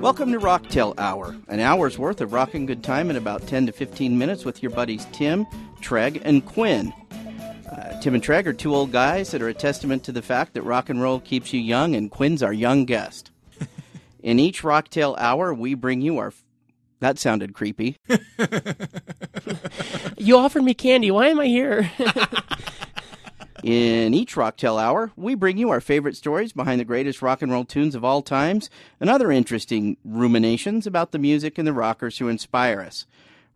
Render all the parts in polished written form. Welcome to Rocktail Hour, an hour's worth of rockin' good time in about 10 to 15 minutes with your buddies Tim, Treg, and Quinn. Tim and Treg are two old guys that are a testament to the fact that rock and roll keeps you young, and Quinn's our young guest. In each Rocktail Hour, we bring you our... That sounded creepy. You offered me candy. Why am I here? In each Rocktail Hour, we bring you our favorite stories behind the greatest rock and roll tunes of all times and other interesting ruminations about the music and the rockers who inspire us.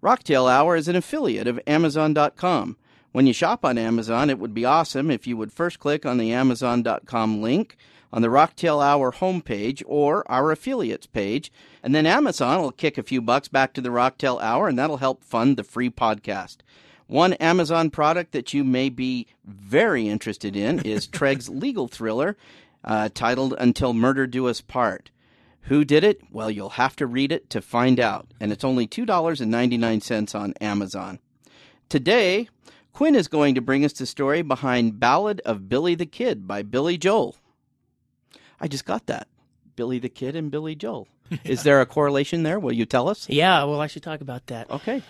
Rocktail Hour is an affiliate of Amazon.com. When you shop on Amazon, it would be awesome if you would first click on the Amazon.com link on the Rocktail Hour homepage or our affiliates page, and then Amazon will kick a few bucks back to the Rocktail Hour, and that'll help fund the free podcast. One Amazon product that you may be very interested in is Treg's legal thriller titled Until Murder Do Us Part. Who did it? Well, you'll have to read it to find out. And it's only $2.99 on Amazon. Today, Quinn is going to bring us the story behind Ballad of Billy the Kid by Billy Joel. I just got that. Billy the Kid and Billy Joel. Yeah. Is there a correlation there? Will you tell us? Yeah, we'll actually talk about that. Okay.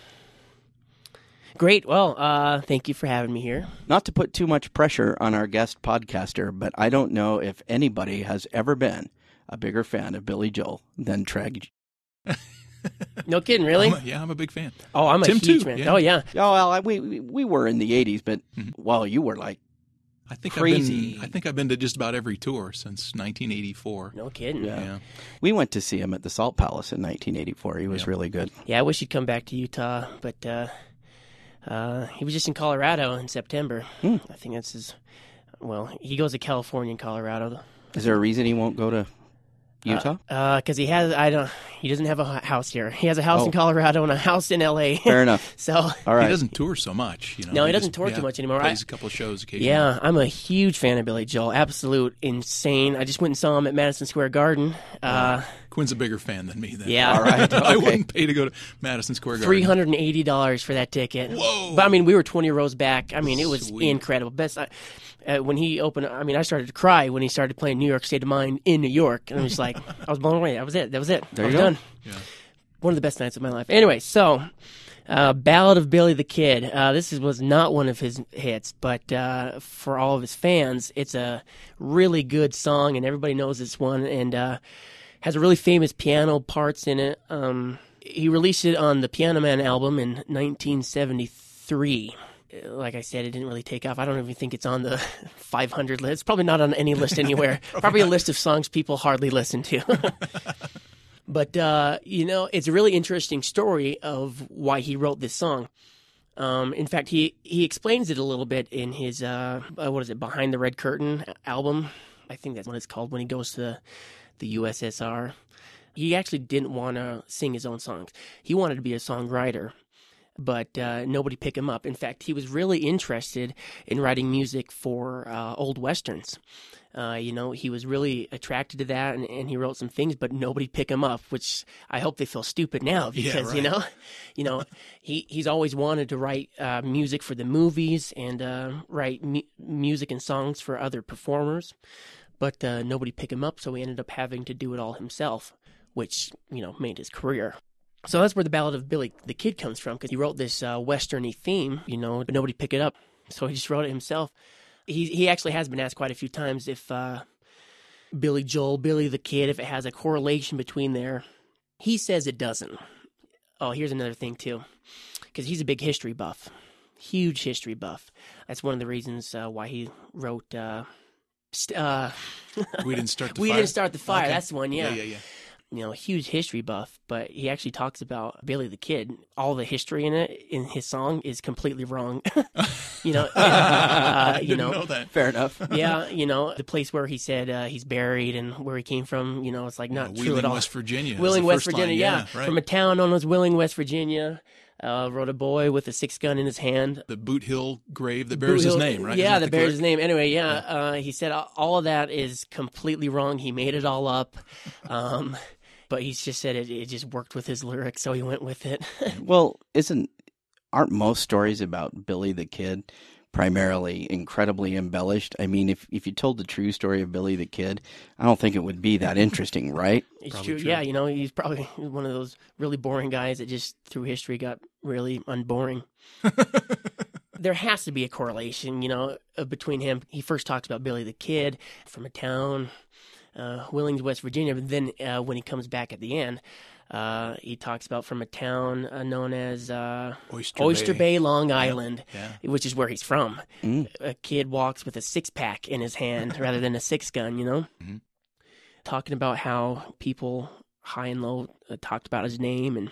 Great. Well, thank you for having me here. Not to put too much pressure on our guest podcaster, but I don't know if anybody has ever been a bigger fan of Billy Joel than Treg. No kidding, really? I'm a big fan. Oh, I'm Tim a huge too, fan. Yeah. Oh, yeah. Oh, well, we were in the 80s, but, well, you were like crazy. I think I've been to just about every tour since 1984. No kidding. Yeah. We went to see him at the Salt Palace in 1984. He was really good. Yeah, I wish he'd come back to Utah, but... he was just in Colorado in September. I think that's his... Well, he goes to California and Colorado. Is there a reason he won't go to Utah? Because he has... He doesn't have a house here. He has a house in Colorado and a house in L.A. Fair enough. So... All right. He doesn't tour so much. You know? No, he doesn't tour too much anymore. He plays a couple of shows occasionally. Yeah, I'm a huge fan of Billy Joel. Absolute insane. I just went and saw him at Madison Square Garden. Quinn's a bigger fan than me then. Yeah. All right. Okay. I wouldn't pay to go to Madison Square Garden. $380 for that ticket. Whoa. But, I mean, we were 20 rows back. I mean, it was incredible. Best. When he opened, I mean, I started to cry when he started playing New York State of Mind in New York. And I was like, I was blown away. That was it. There I was done. Yeah. One of the best nights of my life. Anyway, so Ballad of Billy the Kid. This was not one of his hits, but for all of his fans, it's a really good song, and everybody knows this one. And has a really famous piano parts in it. He released it on the Piano Man album in 1973. Like I said, it didn't really take off. I don't even think it's on the 500 list. It's probably not on any list anywhere. Probably a list of songs people hardly listen to. But, it's a really interesting story of why he wrote this song. In fact, he explains it a little bit in his, Behind the Red Curtain album. I think that's what it's called when he goes to the USSR. He actually didn't want to sing his own songs. He wanted to be a songwriter, but nobody picked him up. In fact, he was really interested in writing music for old westerns. He was really attracted to that, and he wrote some things, but nobody picked him up, which I hope they feel stupid now because, he's always wanted to write music for the movies and write music and songs for other performers. But nobody picked him up, so he ended up having to do it all himself, which, made his career. So that's where the Ballad of Billy the Kid comes from, because he wrote this Western-y theme, but nobody picked it up, so he just wrote it himself. He actually has been asked quite a few times if Billy Joel, Billy the Kid, if it has a correlation between there. He says it doesn't. Oh, here's another thing, too, because he's a big history buff, huge history buff. That's one of the reasons why he wrote... We Didn't Start the Fire. We Didn't Start the Fire. Okay. That's the one, yeah. Huge history buff, but he actually talks about Billy the Kid. All the history in it, in his song, is completely wrong. I didn't know that. Fair enough. Yeah, the place where he said he's buried and where he came from, it's like not true at all. Wheeling, West Virginia. Wheeling, West Virginia, line, yeah. Right. From a town known as Wheeling, West Virginia. Wrote a boy with a 6-gun in his hand. The Boot Hill grave that bears his name, right? Yeah, that bears his name. Anyway, he said all of that is completely wrong. He made it all up. But he's just said it just worked with his lyrics, so he went with it. Well, aren't most stories about Billy the Kid primarily incredibly embellished. I mean, if you told the true story of Billy the Kid, I don't think it would be that interesting, right? It's true. Yeah, you know, he's probably one of those really boring guys that just through history got really unboring. There has to be a correlation, you know, between him. He first talks about Billy the Kid from a town, Wheeling, West Virginia, but then when he comes back at the end, he talks about from a town known as Oyster Bay, Long Island, which is where he's from. Mm. A kid walks with a six-pack in his hand rather than a six-gun, you know? Mm-hmm. Talking about how people high and low talked about his name and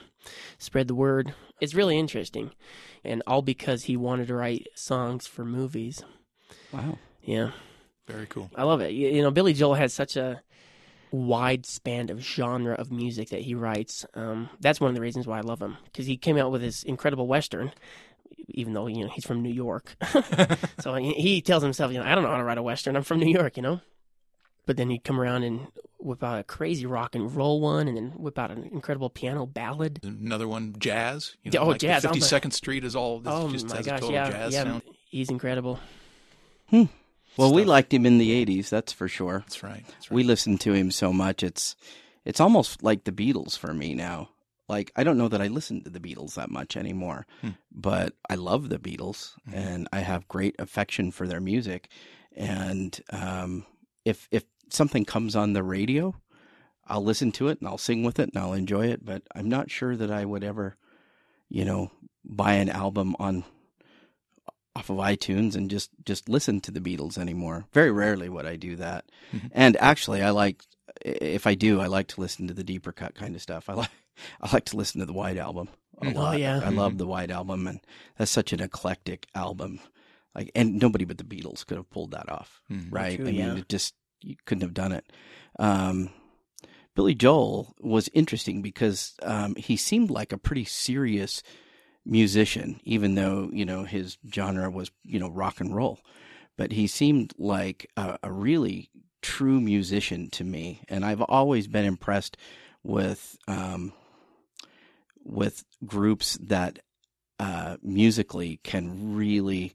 spread the word. It's really interesting. And all because he wanted to write songs for movies. Wow. Yeah. Very cool. I love it. You know, Billy Joel has such a wide span of genre of music that he writes. That's one of the reasons why I love him, because he came out with this incredible Western, even though, you know, he's from New York. So he tells himself, you know, I don't know how to write a Western. I'm from New York, you know. But then he'd come around and whip out a crazy rock and roll one, and then whip out an incredible piano ballad. Another one, jazz. You know, jazz. 52nd Street is all, jazz sound. He's incredible. Hmm. Well, we liked him in the 80s, that's for sure. That's right. We listened to him so much. It's almost like the Beatles for me now. Like, I don't know that I listen to the Beatles that much anymore, but I love the Beatles, and I have great affection for their music. And if something comes on the radio, I'll listen to it, and I'll sing with it, and I'll enjoy it. But I'm not sure that I would ever, you know, buy an album off of iTunes and just listen to the Beatles anymore. Very rarely would I do that. Mm-hmm. And actually, I like to listen to the deeper cut kind of stuff. I like to listen to the White Album a lot. Yeah. I love the White Album, and that's such an eclectic album. Like, and nobody but the Beatles could have pulled that off, right? True, I mean, it just, you couldn't have done it. Billy Joel was interesting because he seemed like a pretty serious musician, even though, you know, his genre was, you know, rock and roll, but he seemed like a really true musician to me. And I've always been impressed with groups that musically can really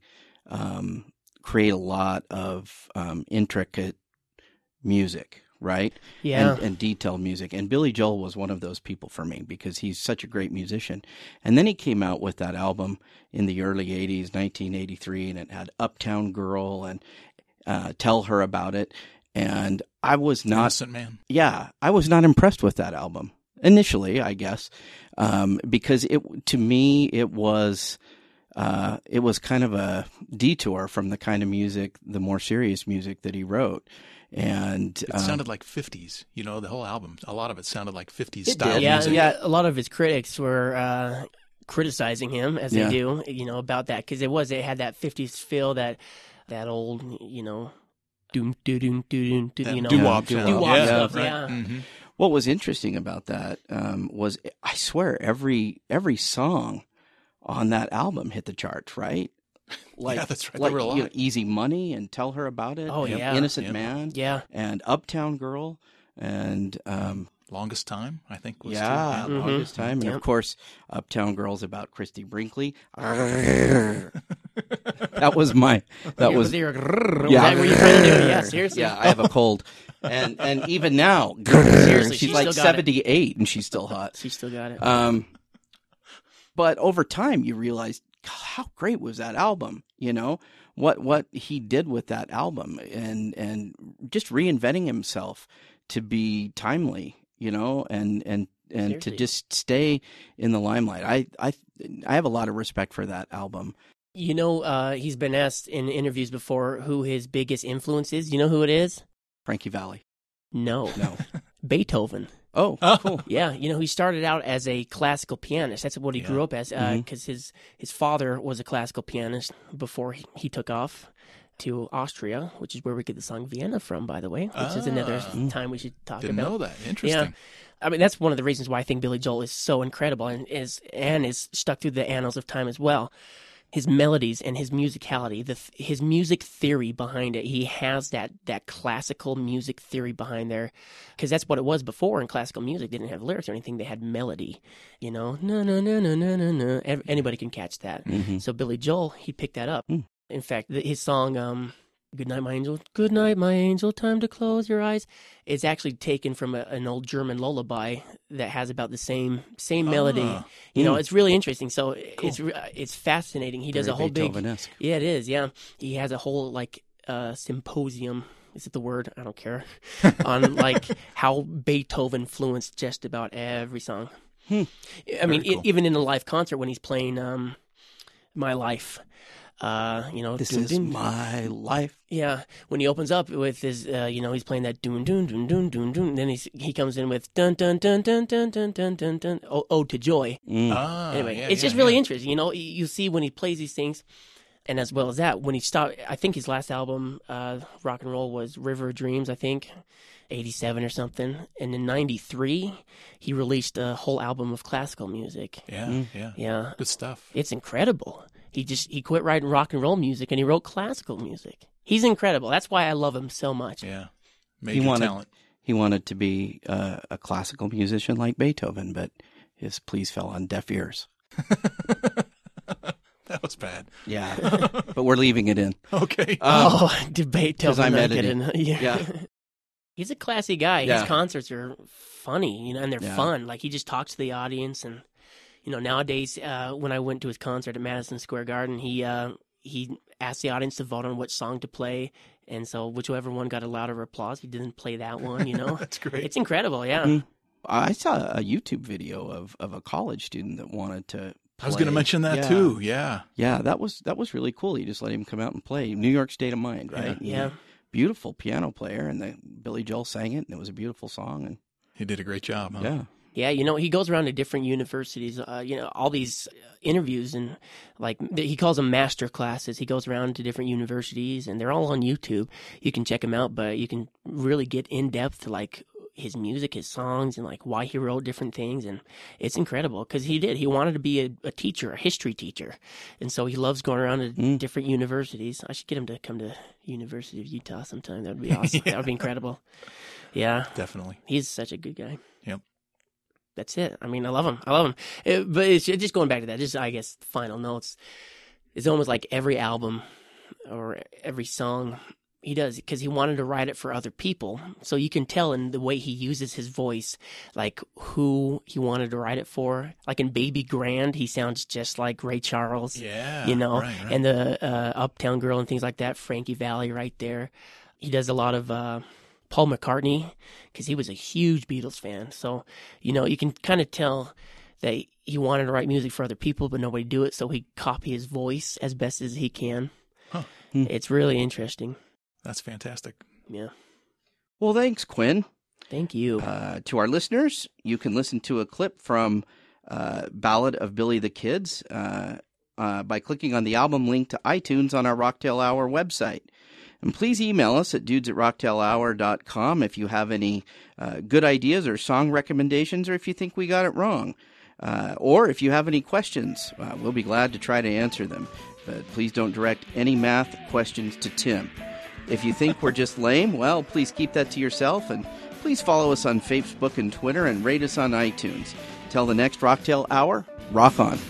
create a lot of intricate music, right? Yeah. And detailed music. And Billy Joel was one of those people for me because he's such a great musician. And then he came out with that album in the early 80s, 1983, and it had Uptown Girl and Tell Her About It. And I was not... Innocent Man. Yeah. I was not impressed with that album initially, I guess, because it was kind of a detour from the kind of music, the more serious music that he wrote. And it sounded like 50s, you know, the whole album. A lot of it sounded like 50s style music. Yeah, a lot of his critics were criticizing him, as they do, you know, about that. Because it had that 50s feel, that old, you know, doom, doo-wop stuff, yeah. Mm-hmm. What was interesting about that was, I swear, every song on that album hit the charts, right? Like, yeah, that's right. Like, there were a lot. You know, Easy Money and Tell Her About It. Oh, yeah. Innocent Man. Yeah. And Uptown Girl. And Longest Time, I think, was too. Yeah, Longest Time. And, of course, Uptown Girl's about Christy Brinkley. That was my... That was... Yeah. That were you trying to do? Yeah, seriously. Yeah, I have a cold. And even now, seriously, she's like 78 and she's still hot. She still got it. But over time, you realize... how great was that album, you know, what he did with that album and just reinventing himself to be timely, you know, and seriously, to just stay in the limelight. I have a lot of respect for that album. You know, he's been asked in interviews before who his biggest influence is. You know who it is? Frankie Valli. No. Beethoven. Oh, cool. Yeah, you know, he started out as a classical pianist. That's what he grew up as, because his father was a classical pianist before he took off to Austria, which is where we get the song Vienna from, by the way, which is another time we should talk about. Didn't know that. Interesting. Yeah. I mean, that's one of the reasons why I think Billy Joel is so incredible and is stuck through the annals of time as well. His melodies and his musicality, his music theory behind it. He has that classical music theory behind there, because that's what it was before in classical music. They didn't have lyrics or anything. They had melody, you know. No, no, no, no, no, no, no. Anybody can catch that. Mm-hmm. So Billy Joel, he picked that up. Mm. In fact, his song, Good Night My Angel, Time to Close Your Eyes, is actually taken from an old German lullaby that has about the same melody. It's really interesting. So cool. It's fascinating. He does a whole big... Yeah, it is, yeah. He has a whole, symposium... Is it the word? I don't care. On how Beethoven influenced just about every song. Cool. Even in a live concert when he's playing "My Life," this is my life. Yeah, when he opens up with his, he's playing that dun dun dun dun dun dun. Then he comes in with dun dun dun dun dun dun dun dun dun. Ode to Joy. Anyway, it's just really interesting. You see when he plays these things. And as well as that, when he stopped, I think his last album, rock and roll, was River of Dreams, I think, 87 or something. And in 93, he released a whole album of classical music. Yeah. Good stuff. It's incredible. He quit writing rock and roll music and he wrote classical music. He's incredible. That's why I love him so much. Yeah. Major talent. He wanted to be a classical musician like Beethoven, but his pleas fell on deaf ears. That was bad. Yeah, but we're leaving it in. Okay. Debate. Because I'm editing. Yeah. He's a classy guy. Yeah. His concerts are funny, and they're fun. He just talks to the audience, and nowadays, when I went to his concert at Madison Square Garden, he asked the audience to vote on what song to play, and so whichever one got a louder applause, he didn't play that one. That's great. It's incredible. Yeah. Mm-hmm. I saw a YouTube video of a college student that wanted to. Play. I was going to mention that too. Yeah. Yeah, that was really cool. You just let him come out and play. New York State of Mind, right? Yeah. Beautiful piano player, and Billy Joel sang it, and it was a beautiful song. And he did a great job, huh? Yeah. Yeah, he goes around to different universities, all these interviews, and he calls them master classes. He goes around to different universities, and they're all on YouTube. You can check them out, but you can really get in-depth to his music, his songs, and why he wrote different things. And it's incredible because he wanted to be a teacher, a history teacher. And so he loves going around to different universities. I should get him to come to University of Utah sometime. That would be awesome. That would be incredible. Yeah. Definitely. He's such a good guy. Yep. That's it. I love him. But it's just going back to that, I guess, final notes. It's almost like every album or every song he does, because he wanted to write it for other people. So you can tell in the way he uses his voice, who he wanted to write it for. Like in Baby Grand, he sounds just like Ray Charles. Yeah, right. And the Uptown Girl and things like that, Frankie Valli right there. He does a lot of Paul McCartney, because he was a huge Beatles fan. So, you can kind of tell that he wanted to write music for other people, but nobody do it, so he'd copy his voice as best as he can. Huh. It's really interesting. That's fantastic. Yeah. Well, thanks, Quinn. Thank you. To our listeners, you can listen to a clip from Ballad of Billy the Kid by clicking on the album link to iTunes on our Rocktail Hour website. And please email us at dudes@rocktailhour.com if you have any good ideas or song recommendations, or if you think we got it wrong. Or if you have any questions, we'll be glad to try to answer them. But please don't direct any math questions to Tim. If you think we're just lame, well, please keep that to yourself, and please follow us on Facebook and Twitter, and rate us on iTunes. Till the next Rocktail Hour, rock on.